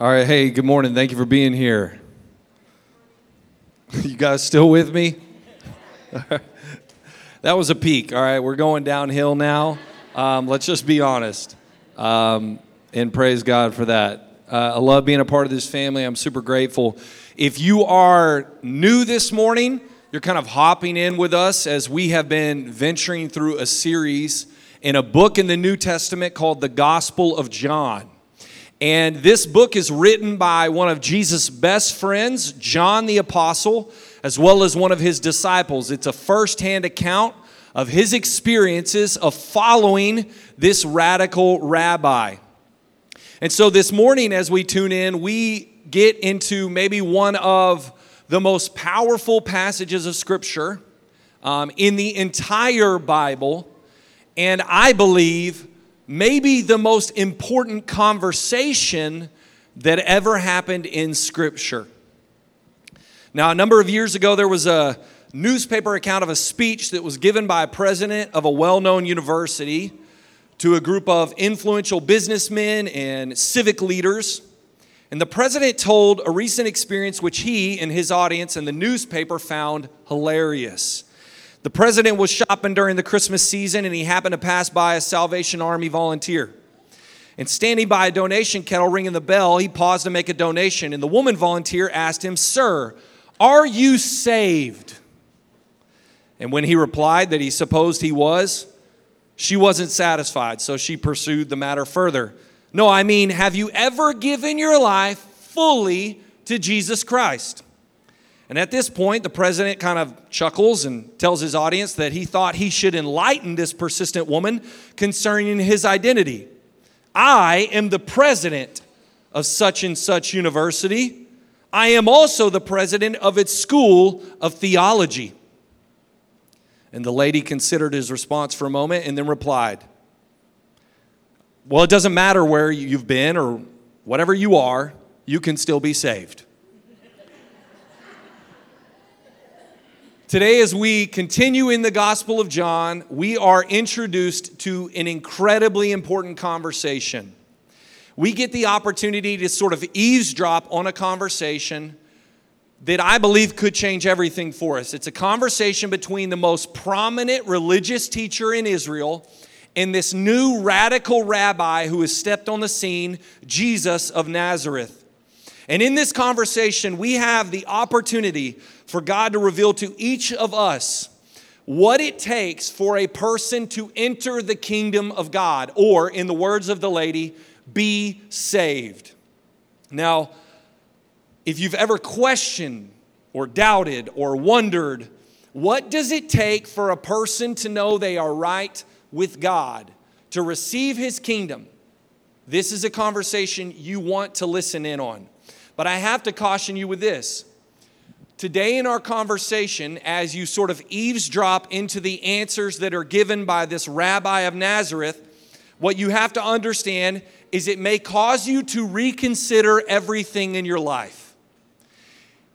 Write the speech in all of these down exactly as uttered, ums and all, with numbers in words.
All right, hey, good morning. Thank you for being here. You guys still with me? That was a peak. All right, we're going downhill now. Um, let's just be honest, um, and praise God for that. Uh, I love being a part of this family. I'm super grateful. If you are new this morning, you're kind of hopping in with us as we have been venturing through a series in a book in the New Testament called the Gospel of John. And this book is written by one of Jesus' best friends, John the Apostle, as well as one of his disciples. It's a firsthand account of his experiences of following this radical rabbi. And so this morning as we tune in, we get into maybe one of the most powerful passages of Scripture um, in the entire Bible, and I believe maybe the most important conversation that ever happened in Scripture. Now, a number of years ago, there was a newspaper account of a speech that was given by a president of a well-known university to a group of influential businessmen and civic leaders. And the president told a recent experience which he and his audience and the newspaper found hilarious. The president was shopping during the Christmas season, and he happened to pass by a Salvation Army volunteer. And standing by a donation kettle ringing the bell, he paused to make a donation. And the woman volunteer asked him, "Sir, are you saved?" And when he replied that he supposed he was, she wasn't satisfied, so she pursued the matter further. "No, I mean, have you ever given your life fully to Jesus Christ?" And at this point, the president kind of chuckles and tells his audience that he thought he should enlighten this persistent woman concerning his identity. "I am the president of such and such university. I am also the president of its school of theology." And the lady considered his response for a moment and then replied, "Well, it doesn't matter where you've been or whatever you are, you can still be saved." Today, as we continue in the Gospel of John, we are introduced to an incredibly important conversation. We get the opportunity to sort of eavesdrop on a conversation that I believe could change everything for us. It's a conversation between the most prominent religious teacher in Israel and this new radical rabbi who has stepped on the scene, Jesus of Nazareth. And in this conversation, we have the opportunity for God to reveal to each of us what it takes for a person to enter the kingdom of God, or in the words of the lady, be saved. Now, if you've ever questioned or doubted or wondered, what does it take for a person to know they are right with God, to receive his kingdom? This is a conversation you want to listen in on. But I have to caution you with this. Today in our conversation, as you sort of eavesdrop into the answers that are given by this rabbi of Nazareth, what you have to understand is it may cause you to reconsider everything in your life.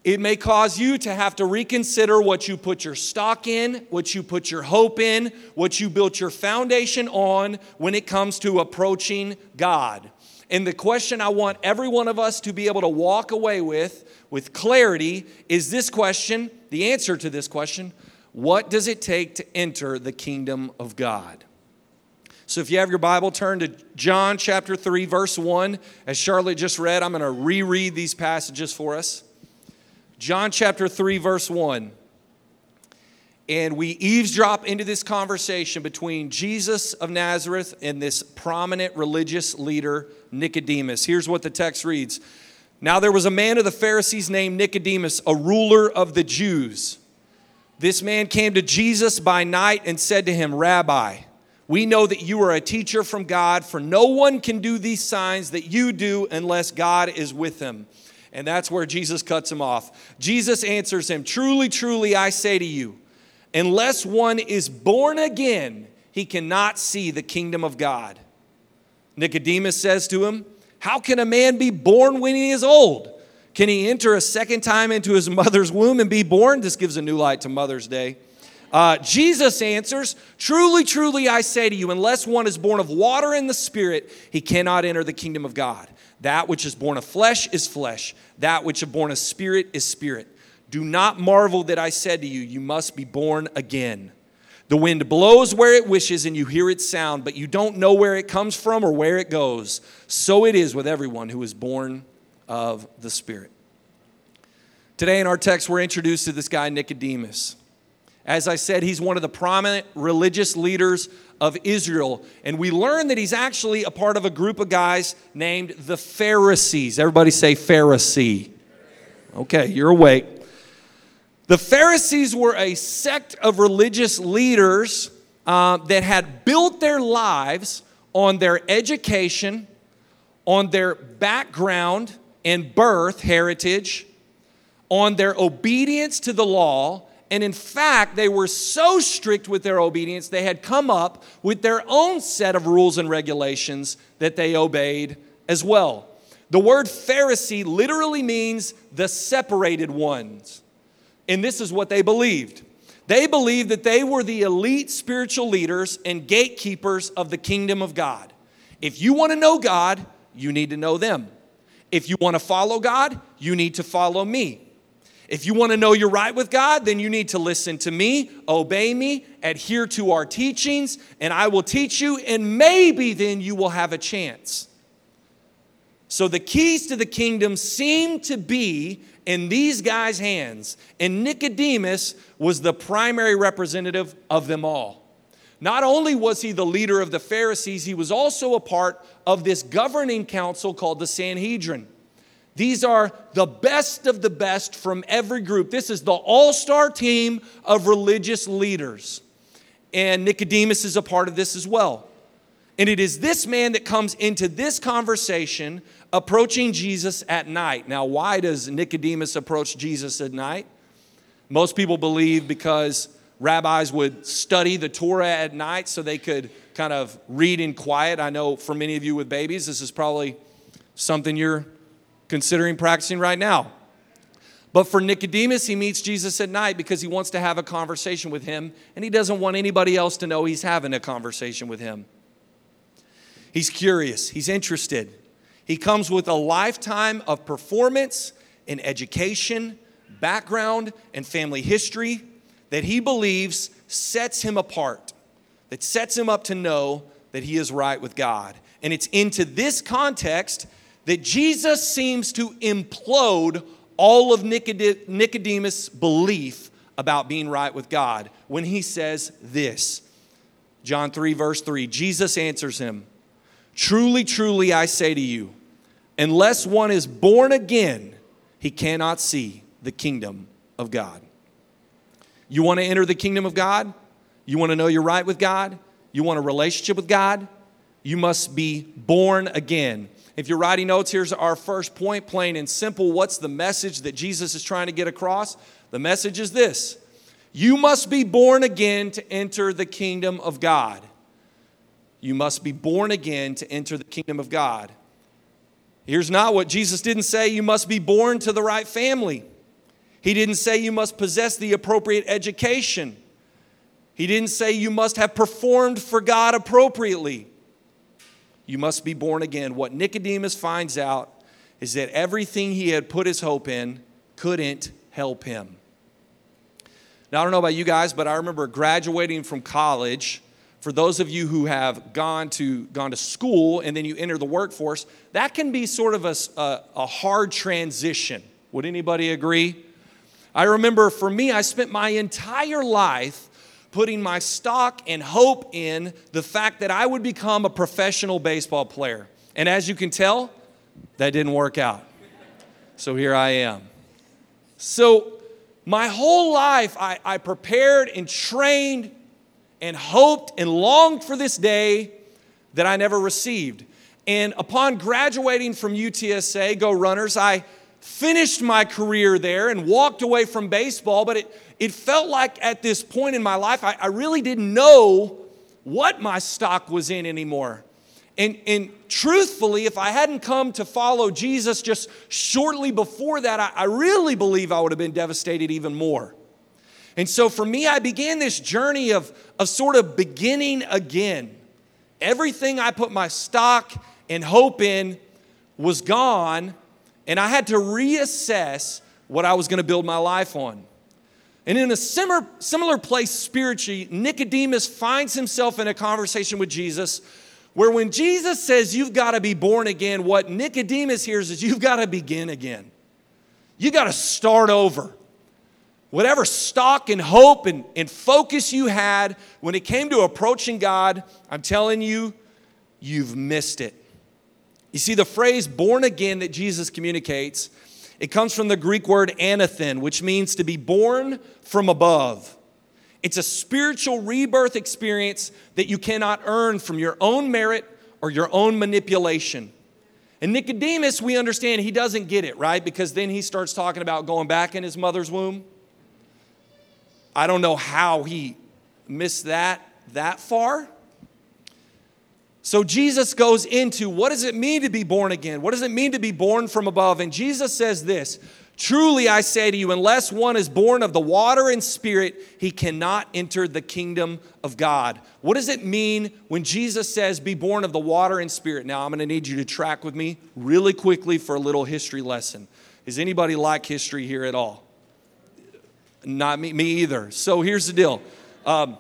It may cause you to have to reconsider what you put your stock in, what you put your hope in, what you built your foundation on when it comes to approaching God. And the question I want every one of us to be able to walk away with, with clarity, is this question, the answer to this question: what does it take to enter the kingdom of God? So if you have your Bible, turn to John chapter three, verse one. As Charlotte just read, I'm going to reread these passages for us. John chapter three, verse one. And we eavesdrop into this conversation between Jesus of Nazareth and this prominent religious leader, Nicodemus. Here's what the text reads. "Now there was a man of the Pharisees named Nicodemus, a ruler of the Jews. This man came to Jesus by night and said to him, 'Rabbi, we know that you are a teacher from God, for no one can do these signs that you do unless God is with him.'" And that's where Jesus cuts him off. Jesus answers him, "Truly, truly, I say to you, unless one is born again, he cannot see the kingdom of God." Nicodemus says to him, "How can a man be born when he is old? Can he enter a second time into his mother's womb and be born?" This gives a new light to Mother's Day. Uh, Jesus answers, "Truly, truly, I say to you, unless one is born of water and the Spirit, he cannot enter the kingdom of God. That which is born of flesh is flesh. That which is born of spirit is spirit. Do not marvel that I said to you, you must be born again. The wind blows where it wishes, and you hear its sound, but you don't know where it comes from or where it goes. So it is with everyone who is born of the Spirit. Today in our text, we're introduced to this guy, Nicodemus. As I said, he's one of the prominent religious leaders of Israel. And we learn that he's actually a part of a group of guys named the Pharisees. Everybody say Pharisee. Okay, you're awake. The Pharisees were a sect of religious leaders uh, that had built their lives on their education, on their background and birth heritage, on their obedience to the law. And in fact, they were so strict with their obedience, they had come up with their own set of rules and regulations that they obeyed as well. The word Pharisee literally means the separated ones. And this is what they believed. They believed that they were the elite spiritual leaders and gatekeepers of the kingdom of God. If you want to know God, you need to know them. If you want to follow God, you need to follow me. If you want to know you're right with God, then you need to listen to me, obey me, adhere to our teachings, and I will teach you, and maybe then you will have a chance. So the keys to the kingdom seem to be in these guys' hands. And Nicodemus was the primary representative of them all. Not only was he the leader of the Pharisees, he was also a part of this governing council called the Sanhedrin. These are the best of the best from every group. This is the all-star team of religious leaders. And Nicodemus is a part of this as well. And it is this man that comes into this conversation approaching Jesus at night. Now, why does Nicodemus approach Jesus at night? Most people believe because rabbis would study the Torah at night so they could kind of read in quiet. I know for many of you with babies, this is probably something you're considering practicing right now. But for Nicodemus, he meets Jesus at night because he wants to have a conversation with him, and he doesn't want anybody else to know he's having a conversation with him. He's curious. He's interested. He comes with a lifetime of performance and education, background, and family history that he believes sets him apart, that sets him up to know that he is right with God. And it's into this context that Jesus seems to implode all of Nicodemus' belief about being right with God when he says this. John three, verse three, Jesus answers him, "Truly, truly, I say to you, unless one is born again, he cannot see the kingdom of God." You want to enter the kingdom of God? You want to know you're right with God? You want a relationship with God? You must be born again. If you're writing notes, here's our first point, plain and simple. What's the message that Jesus is trying to get across? The message is this: you must be born again to enter the kingdom of God. You must be born again to enter the kingdom of God. Here's not what Jesus didn't say. You must be born to the right family. He didn't say you must possess the appropriate education. He didn't say you must have performed for God appropriately. You must be born again. What Nicodemus finds out is that everything he had put his hope in couldn't help him. Now, I don't know about you guys, but I remember graduating from college. For those of you who have gone to gone to school and then you enter the workforce, that can be sort of a, a, a hard transition. Would anybody agree? I remember for me, I spent my entire life putting my stock and hope in the fact that I would become a professional baseball player. And as you can tell, that didn't work out. So here I am. So my whole life, I, I prepared and trained and hoped and longed for this day that I never received. And upon graduating from U T S A, Go Runners, I finished my career there and walked away from baseball. But it, it felt like at this point in my life, I, I really didn't know what my stock was in anymore. And, and truthfully, if I hadn't come to follow Jesus just shortly before that, I, I really believe I would have been devastated even more. And so for me, I began this journey of, of sort of beginning again. Everything I put my stock and hope in was gone, and I had to reassess what I was going to build my life on. And in a similar, similar place spiritually, Nicodemus finds himself in a conversation with Jesus where when Jesus says, you've got to be born again, what Nicodemus hears is you've got to begin again. You got to start over. Whatever stock and hope and, and focus you had when it came to approaching God, I'm telling you, you've missed it. You see, the phrase born again that Jesus communicates, it comes from the Greek word anathen, which means to be born from above. It's a spiritual rebirth experience that you cannot earn from your own merit or your own manipulation. And Nicodemus, we understand, he doesn't get it, right? Because then he starts talking about going back in his mother's womb. I don't know how he missed that that far. So Jesus goes into, what does it mean to be born again? What does it mean to be born from above? And Jesus says this, truly I say to you, unless one is born of the water and spirit, he cannot enter the kingdom of God. What does it mean when Jesus says, be born of the water and spirit? Now, I'm going to need you to track with me really quickly for a little history lesson. Is anybody like history here at all? Not me, me either. So here's the deal. Um,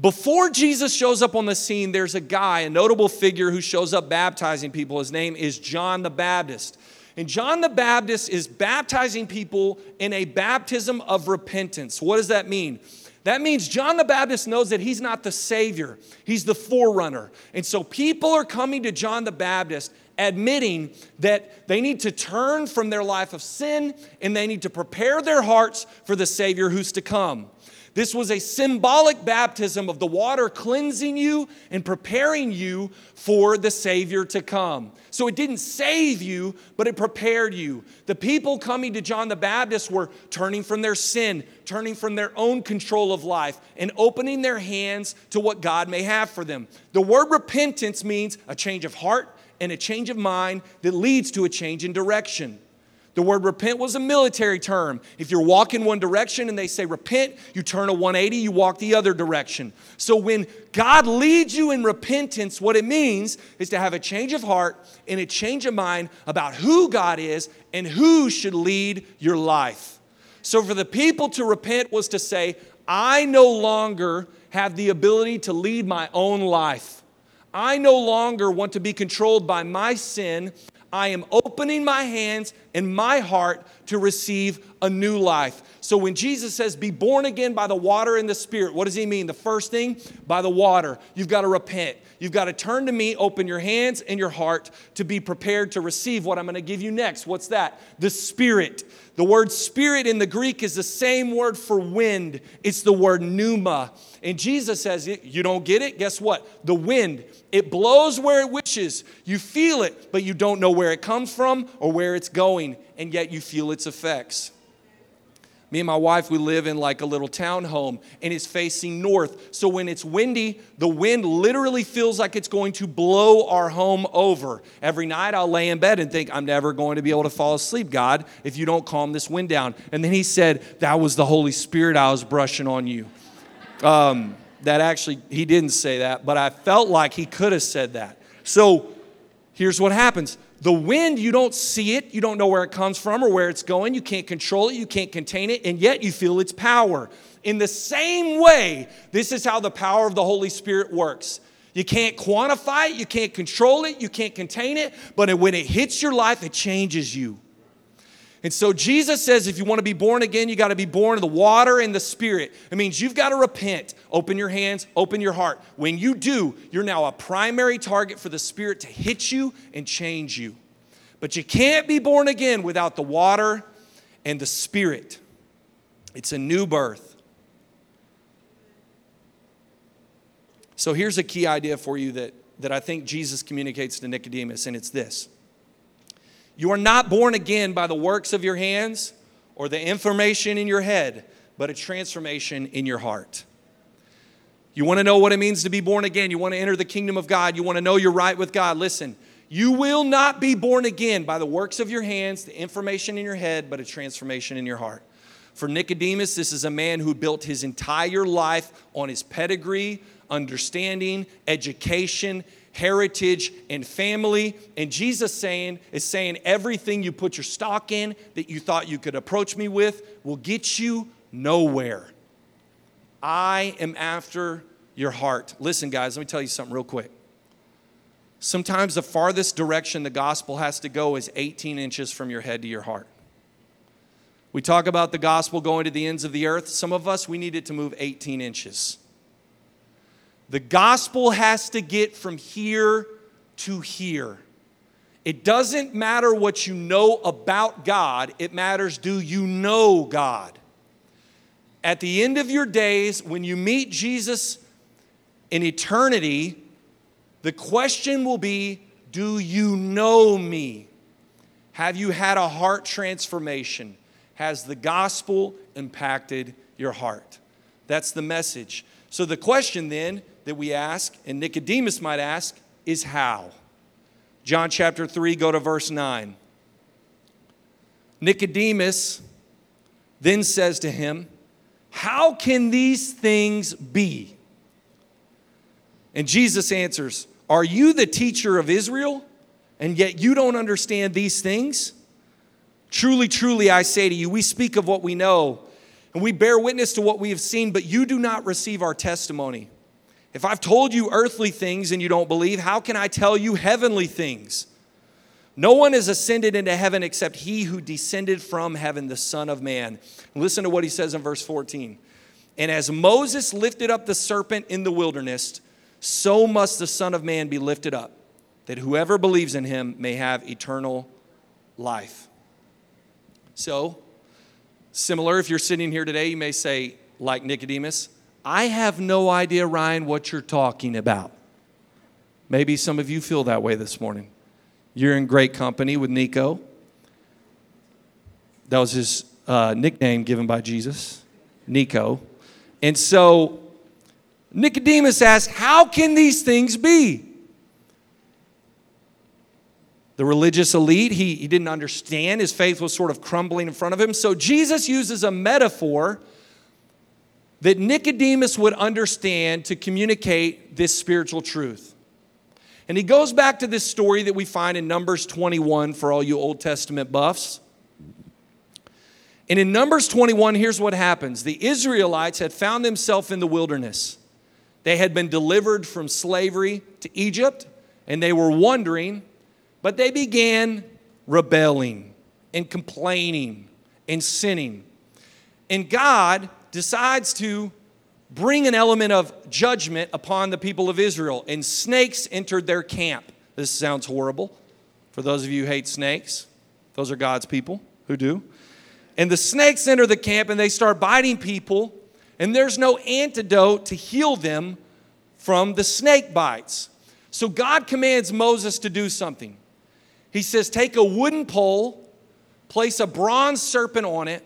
before Jesus shows up on the scene, there's a guy, a notable figure who shows up baptizing people. His name is John the Baptist. And John the Baptist is baptizing people in a baptism of repentance. What does that mean? That means John the Baptist knows that he's not the Savior. He's the forerunner. And so people are coming to John the Baptist admitting that they need to turn from their life of sin and they need to prepare their hearts for the Savior who's to come. This was a symbolic baptism of the water cleansing you and preparing you for the Savior to come. So it didn't save you, but it prepared you. The people coming to John the Baptist were turning from their sin, turning from their own control of life, and opening their hands to what God may have for them. The word repentance means a change of heart and a change of mind that leads to a change in direction. The word repent was a military term. If you're walking one direction and they say repent, you turn a one eighty, you walk the other direction. So when God leads you in repentance, what it means is to have a change of heart and a change of mind about who God is and who should lead your life. So for the people to repent was to say, I no longer have the ability to lead my own life. I no longer want to be controlled by my sin. I am opening my hands and my heart to receive a new life. So when Jesus says, be born again by the water and the Spirit, what does he mean? The first thing, by the water. You've got to repent. You've got to turn to me, open your hands and your heart to be prepared to receive what I'm going to give you next. What's that? The Spirit. The word Spirit in the Greek is the same word for wind. It's the word pneuma. And Jesus says, you don't get it? Guess what? The wind. It blows where it wishes. You feel it, but you don't know where it comes from or where it's going, and yet you feel its effects. Me and my wife, we live in like a little townhome, and it's facing north. So when it's windy, the wind literally feels like it's going to blow our home over. Every night I'll lay in bed and think, I'm never going to be able to fall asleep, God, if you don't calm this wind down. And then he said, that was the Holy Spirit I was brushing on you. Um, that actually, he didn't say that, but I felt like he could have said that. So here's what happens. The wind, you don't see it. You don't know where it comes from or where it's going. You can't control it. You can't contain it. And yet you feel its power. In the same way, this is how the power of the Holy Spirit works. You can't quantify it. You can't control it. You can't contain it. But when it hits your life, it changes you. And so Jesus says, if you want to be born again, you got to be born of the water and the Spirit. It means you've got to repent, open your hands, open your heart. When you do, you're now a primary target for the Spirit to hit you and change you. But you can't be born again without the water and the Spirit. It's a new birth. So here's a key idea for you that, that I think Jesus communicates to Nicodemus, and it's this. You are not born again by the works of your hands or the information in your head, but a transformation in your heart. You want to know what it means to be born again. You want to enter the kingdom of God. You want to know you're right with God. Listen, you will not be born again by the works of your hands, the information in your head, but a transformation in your heart. For Nicodemus, this is a man who built his entire life on his pedigree, understanding, education, heritage, and family. And Jesus saying is saying everything you put your stock in that you thought you could approach me with will get you nowhere. I am after your heart. Listen, guys, let me tell you something real quick. Sometimes the farthest direction the gospel has to go is eighteen inches from your head to your heart. We talk about the gospel going to the ends of the earth. Some of us, we need it to move eighteen inches. The gospel has to get from here to here. It doesn't matter what you know about God. It matters, do you know God? At the end of your days, when you meet Jesus in eternity, the question will be, do you know me? Have you had a heart transformation? Has the gospel impacted your heart? That's the message. So the question then that we ask, and Nicodemus might ask, is how? John chapter three, go to verse nine. Nicodemus then says to him, "How can these things be?" And Jesus answers, "Are you the teacher of Israel, and yet you don't understand these things? Truly, truly, I say to you, we speak of what we know, and we bear witness to what we have seen, but you do not receive our testimony. If I've told you earthly things and you don't believe, how can I tell you heavenly things? No one has ascended into heaven except he who descended from heaven, the Son of Man." Listen to what he says in verse fourteen. "And as Moses lifted up the serpent in the wilderness, so must the Son of Man be lifted up, that whoever believes in him may have eternal life." So, similar, if you're sitting here today, you may say, like Nicodemus, "I have no idea, Ryan, what you're talking about." Maybe some of you feel that way this morning. You're in great company with Nico. That was his uh, nickname given by Jesus, Nico. And so Nicodemus asked, "How can these things be?" The religious elite, he, he didn't understand. His faith was sort of crumbling in front of him. So Jesus uses a metaphor that Nicodemus would understand to communicate this spiritual truth. And he goes back to this story that we find in Numbers twenty-one for all you Old Testament buffs. And in Numbers twenty-one, here's what happens. The Israelites had found themselves in the wilderness. They had been delivered from slavery to Egypt, and they were wandering, but they began rebelling and complaining and sinning. And God decides to bring an element of judgment upon the people of Israel, and snakes entered their camp. This sounds horrible for those of you who hate snakes. Those are God's people who do. And the snakes enter the camp, and they start biting people, and there's no antidote to heal them from the snake bites. So God commands Moses to do something. He says, "Take a wooden pole, place a bronze serpent on it,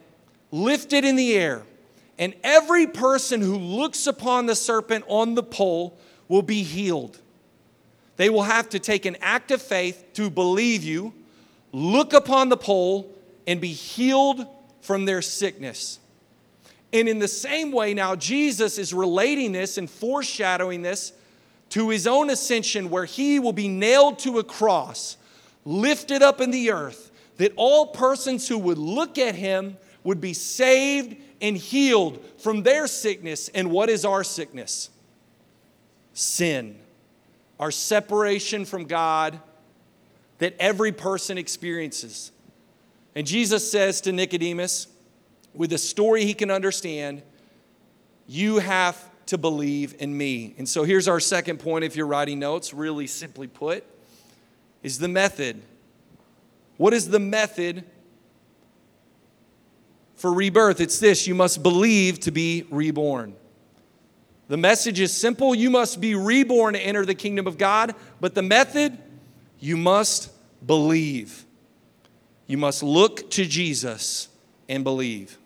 lift it in the air, and every person who looks upon the serpent on the pole will be healed. They will have to take an act of faith to believe you, look upon the pole, and be healed from their sickness." And in the same way, now Jesus is relating this and foreshadowing this to his own ascension, where he will be nailed to a cross, lifted up in the earth, that all persons who would look at him would be saved and healed from their sickness. And what is our sickness? Sin. Our separation from God that every person experiences. And Jesus says to Nicodemus, with a story he can understand, "You have to believe in me." And so here's our second point, if you're writing notes, really simply put, is the method. What is the method for rebirth? It's this: you must believe to be reborn. The message is simple. You must be reborn to enter the kingdom of God. But the method, you must believe. You must look to Jesus and believe.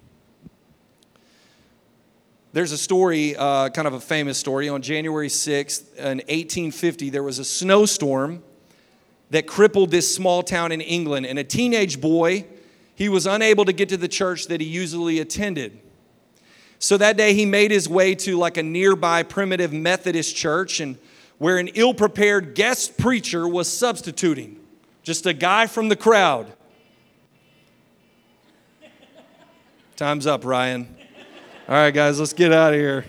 There's a story, uh, kind of a famous story. On January sixth in eighteen fifty, there was a snowstorm that crippled this small town in England. And a teenage boy, he was unable to get to the church that he usually attended. So that day he made his way to like a nearby primitive Methodist church. And where an ill-prepared guest preacher was substituting. Just a guy from the crowd. Time's up, Ryan. All right, guys, let's get out of here.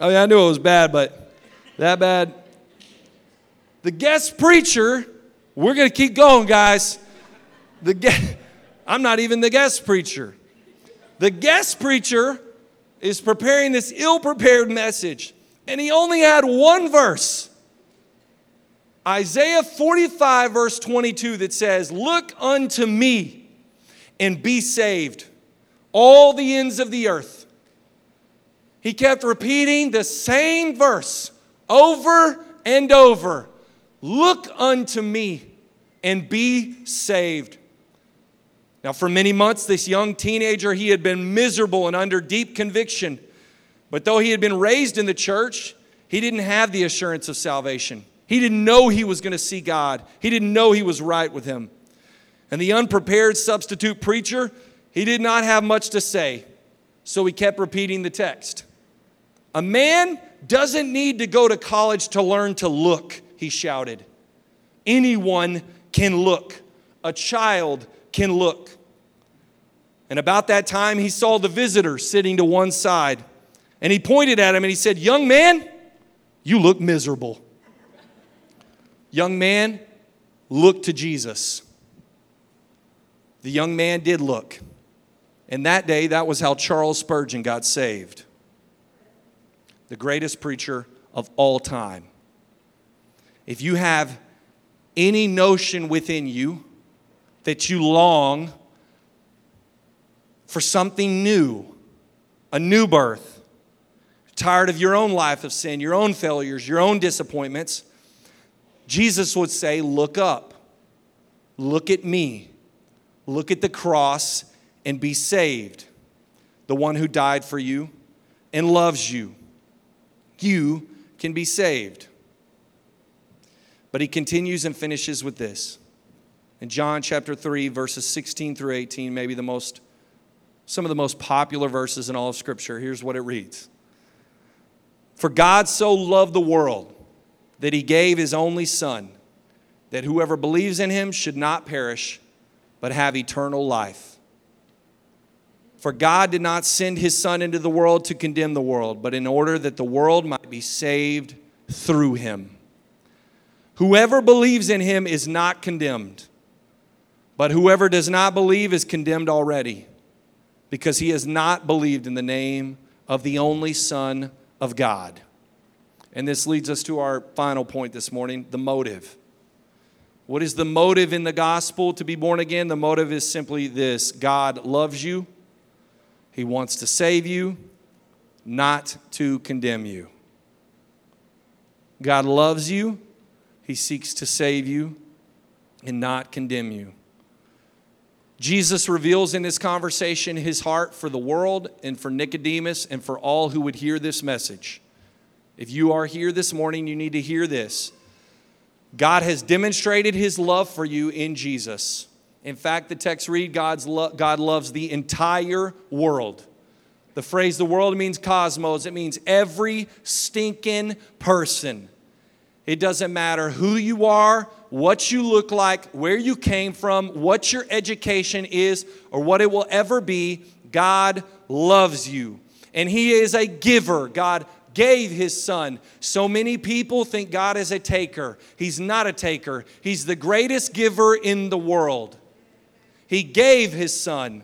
I mean, I knew it was bad, but that bad. The guest preacher, we're going to keep going, guys. The guest, I'm not even the guest preacher. The guest preacher is preparing this ill-prepared message, and he only had one verse. Isaiah forty-five, verse twenty-two, that says, "Look unto me and be saved, all the ends of the earth." He kept repeating the same verse over and over. Look unto me and be saved. Now, for many months, this young teenager, he had been miserable and under deep conviction. But though he had been raised in the church, he didn't have the assurance of salvation. He didn't know he was going to see God. He didn't know he was right with him. And the unprepared substitute preacher, he did not have much to say, so he kept repeating the text. A man doesn't need to go to college to learn to look, he shouted. Anyone can look. A child can look. And about that time, he saw the visitor sitting to one side. And he pointed at him and he said, "Young man, you look miserable." Young man, look to Jesus. The young man did look. And that day, that was how Charles Spurgeon got saved. The greatest preacher of all time. If you have any notion within you that you long for something new, a new birth, tired of your own life of sin, your own failures, your own disappointments, Jesus would say, look up, look at me, look at the cross and be saved. The one who died for you and loves you. You can be saved. But he continues and finishes with this. In John chapter three, verses sixteen through eighteen, maybe the most, some of the most popular verses in all of Scripture. Here's what it reads. "For God so loved the world that he gave his only Son, that whoever believes in him should not perish, but have eternal life. For God did not send his Son into the world to condemn the world, but in order that the world might be saved through him. Whoever believes in him is not condemned. But whoever does not believe is condemned already, because he has not believed in the name of the only Son of God." And this leads us to our final point this morning, the motive. What is the motive in the gospel to be born again? The motive is simply this: God loves you. He wants to save you, not to condemn you. God loves you. He seeks to save you and not condemn you. Jesus reveals in this conversation his heart for the world and for Nicodemus and for all who would hear this message. If you are here this morning, you need to hear this. God has demonstrated his love for you in Jesus. In fact, the text reads, God's lo- God loves the entire world. The phrase the world means cosmos. It means every stinking person. It doesn't matter who you are, what you look like, where you came from, what your education is, or what it will ever be. God loves you. And he is a giver. God gave his Son. So many people think God is a taker. He's not a taker. He's the greatest giver in the world. He gave his Son.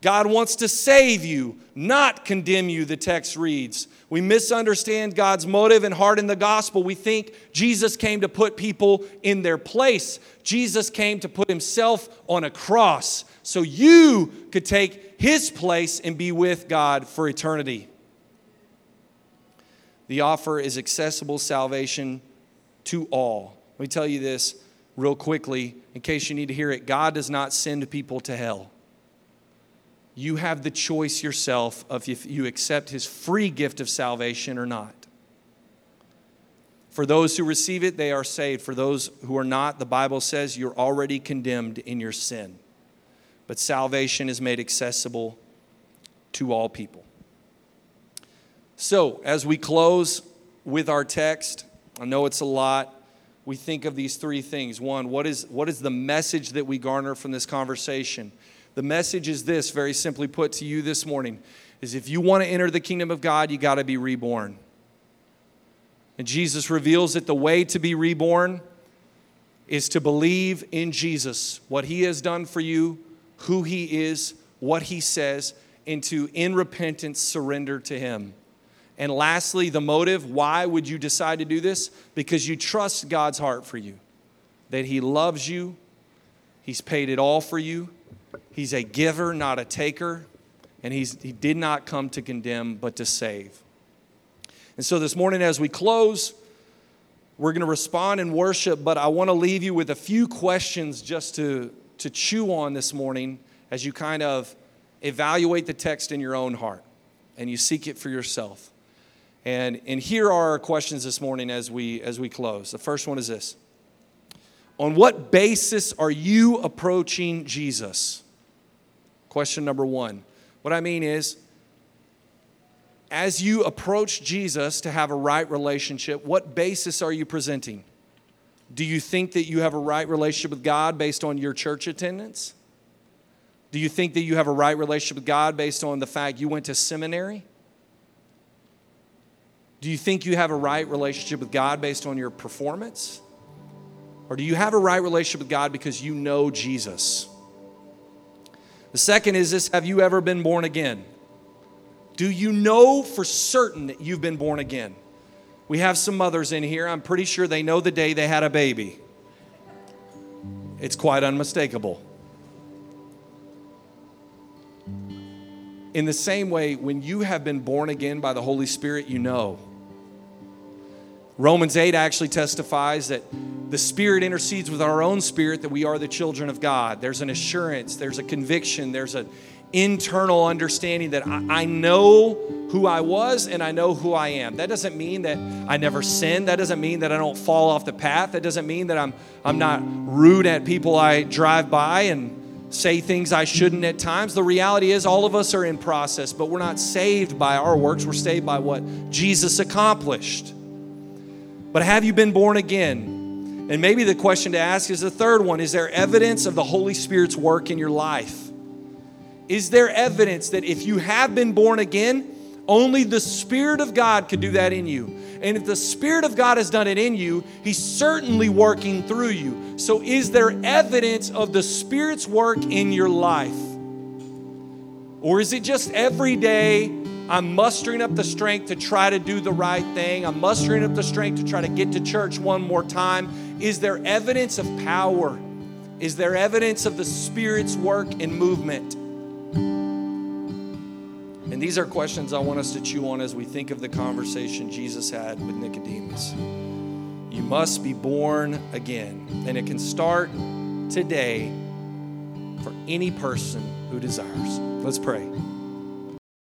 God wants to save you, not condemn you, the text reads. We misunderstand God's motive and heart in the gospel. We think Jesus came to put people in their place. Jesus came to put himself on a cross so you could take his place and be with God for eternity. The offer is accessible salvation to all. Let me tell you this real quickly, in case you need to hear it. God does not send people to hell. You have the choice yourself of if you accept his free gift of salvation or not. For those who receive it, they are saved. For those who are not, the Bible says you're already condemned in your sin. But salvation is made accessible to all people. So, as we close with our text, I know it's a lot. We think of these three things. One, what is, what is the message that we garner from this conversation? The message is this, very simply put to you this morning, is if you want to enter the kingdom of God, you got to be reborn. And Jesus reveals that the way to be reborn is to believe in Jesus, what he has done for you, who he is, what he says, and to, in repentance, surrender to him. And lastly, the motive, why would you decide to do this? Because you trust God's heart for you, that he loves you, he's paid it all for you, he's a giver, not a taker, and he's, he did not come to condemn, but to save. And so this morning as we close, we're going to respond in worship, but I want to leave you with a few questions just to, to chew on this morning as you kind of evaluate the text in your own heart and you seek it for yourself. And, and here are our questions this morning as we, as we close. The first one is this. On what basis are you approaching Jesus? Question number one. What I mean is, as you approach Jesus to have a right relationship, what basis are you presenting? Do you think that you have a right relationship with God based on your church attendance? Do you think that you have a right relationship with God based on the fact you went to seminary? Do you think you have a right relationship with God based on your performance? Or do you have a right relationship with God because you know Jesus? The second is this, have you ever been born again? Do you know for certain that you've been born again? We have some mothers in here. I'm pretty sure they know the day they had a baby. It's quite unmistakable. In the same way, when you have been born again by the Holy Spirit, you know. Romans eight actually testifies that the Spirit intercedes with our own spirit that we are the children of God. There's an assurance, there's a conviction, there's an internal understanding that I, I know who I was and I know who I am. That doesn't mean that I never sin. That doesn't mean that I don't fall off the path. That doesn't mean that I'm I'm not rude at people I drive by and say things I shouldn't at times. The reality is all of us are in process, but we're not saved by our works. We're saved by what Jesus accomplished. But have you been born again? And maybe the question to ask is the third one. Is there evidence of the Holy Spirit's work in your life? Is there evidence that if you have been born again, only the Spirit of God could do that in you? And if the Spirit of God has done it in you, he's certainly working through you. So is there evidence of the Spirit's work in your life? Or is it just every day I'm mustering up the strength to try to do the right thing? I'm mustering up the strength to try to get to church one more time. Is there evidence of power? Is there evidence of the Spirit's work and movement? And these are questions I want us to chew on as we think of the conversation Jesus had with Nicodemus. You must be born again. And it can start today for any person who desires. Let's pray.